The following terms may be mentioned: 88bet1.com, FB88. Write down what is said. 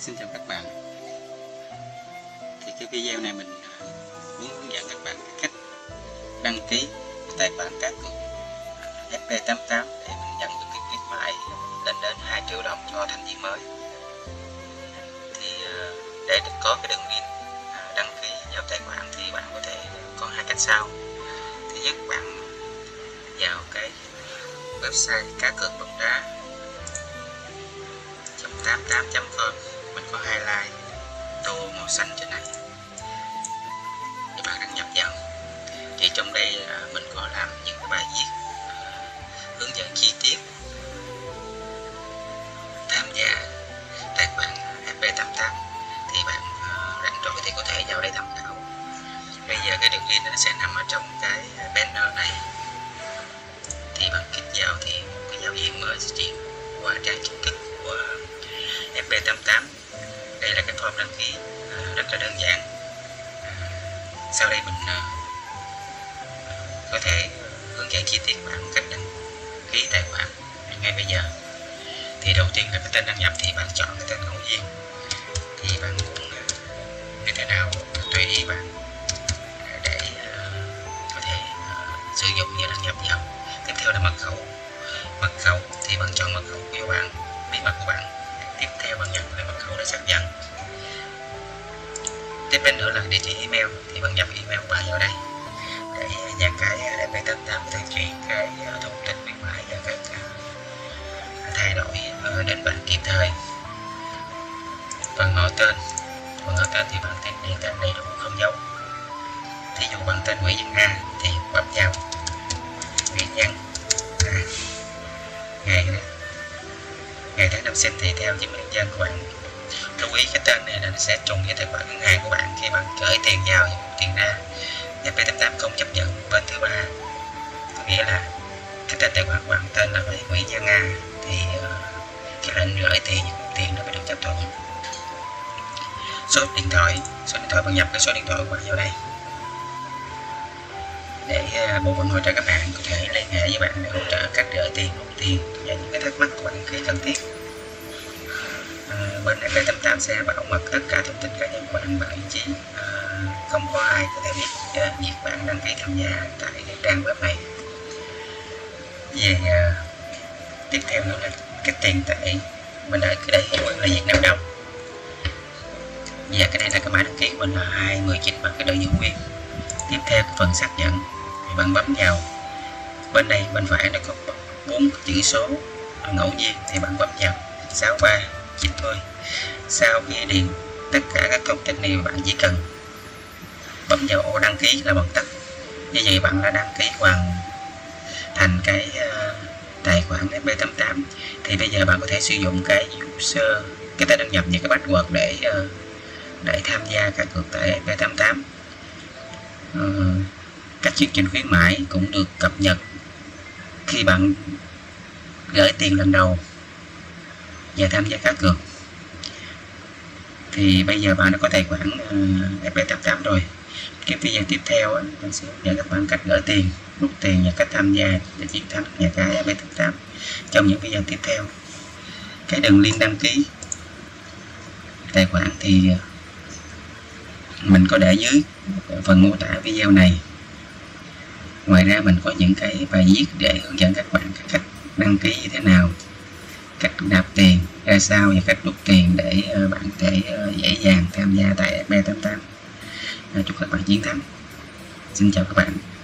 Xin chào các bạn. Thì cái video này mình muốn hướng dẫn các bạn cách đăng ký tài khoản cá cược FB88 để mình nhận được cái khuyến mãi lên đến 2 triệu đồng cho thành viên mới. Thì để được có cái đường link đăng ký vào tài khoản thì bạn có thể có hai cách sau. Thứ nhất, bạn vào cái website cá cược bóng đá 88.com, mình có highlight tô màu xanh trên này để bạn đăng nhập vào. Thì trong đây mình có làm những bài viết hướng dẫn chi tiết tham gia tài khoản FB88, thì bạn rảnh rỗi thì có thể vào đây tham khảo. Bây giờ cái đường link nó sẽ nằm ở trong cái banner này, thì bạn kích vào thì cái giao diện mới sẽ chuyển qua trang chính thức của FB88. Đây là cái form đăng ký rất là đơn giản. Sau đây mình có thể hướng dẫn chi tiết bạn cách đăng ký tài khoản ngay bây giờ. Thì đầu tiên là cái tên đăng nhập, thì bạn chọn cái tên ngẫu nhiên, thì bạn muốn như thế nào tùy ý bạn để có thể sử dụng như đăng nhập vào. Tiếp theo là mật khẩu. Mật khẩu thì bạn chọn mật khẩu của bạn, bí mật của bạn. Tiếp theo bạn nhập lại mật khẩu để xác nhận. Tiếp đến nữa là địa chỉ email, thì bạn nhập email của bạn vào đây để nhà cái FB88 có thể chuyển cái thông tin khuyến mãi và các thay đổi đến bạn kịp thời. Phần họ tên, thì bạn điền tên đầy đủ không dấu. Thí dụ bạn tên Nguyễn Văn A thì bấm vào Nguyễn Văn A. Ngày tháng năm sinh thì theo chứng minh nhân dân của bạn. Lưu ý cái tên này là nó sẽ trùng với tài khoản ngân hàng của bạn khi bạn gửi tiền vào và tiền ra. FB88 không chấp nhận bên thứ ba, có nghĩa là cái tên tài khoản của bạn tên là Nguyễn Văn A thì cái lệnh gửi tiền nó phải được chấp thuận. Số điện thoại bạn nhập cái số điện thoại của bạn vào đây để bộ phận hỗ trợ các bạn có thể liên hệ với bạn để hỗ trợ cách gửi tiền, rút tiền và những cái thắc mắc của bạn khi cần thiết. Bên FB88 sẽ bảo mật tất cả thông tin cá nhân của bạn, bạn chỉ không có ai có thể biết việc bạn đăng ký tham gia tại cái trang web này. Về tiếp theo nữa là cái tiền tệ, mình ở đây là Việt Nam đồng. Và cái này là cái mã đăng ký của mình là 219 bằng cái đơn dữ nguyên. Tiếp theo phần xác nhận thì bạn bấm vào bên đây bên phải nó có 4 chữ số ngẫu nhiên, thì bạn bấm vào 6390. Sau khi điền tất cả các thông tin này, bạn chỉ cần bấm vào ổ đăng ký là bằng tắt. Như vậy bạn đã đăng ký hoàn thành cái tài khoản FB88. Thì bây giờ bạn có thể sử dụng cái user, cái tên đăng nhập như cái password để tham gia cá cược tại FB88. Các chương trình khuyến mãi cũng được cập nhật khi bạn gửi tiền lần đầu và tham gia cá cược. Thì bây giờ bạn đã có tài khoản FB88 rồi. Cái video tiếp theo mình sẽ hướng dẫn các bạn cách gửi tiền, rút tiền và cách tham gia để chiến thắng nhà cái FB88 trong những video tiếp theo. Cái đường link đăng ký tài khoản thì mình có để dưới phần mô tả video này. Ngoài ra mình có những cái bài viết để hướng dẫn các bạn cách đăng ký như thế nào, cách nạp tiền ra sao và cách rút tiền để bạn có thể dễ dàng tham gia tại FB88. Chúc các bạn chiến thắng. Xin chào các bạn.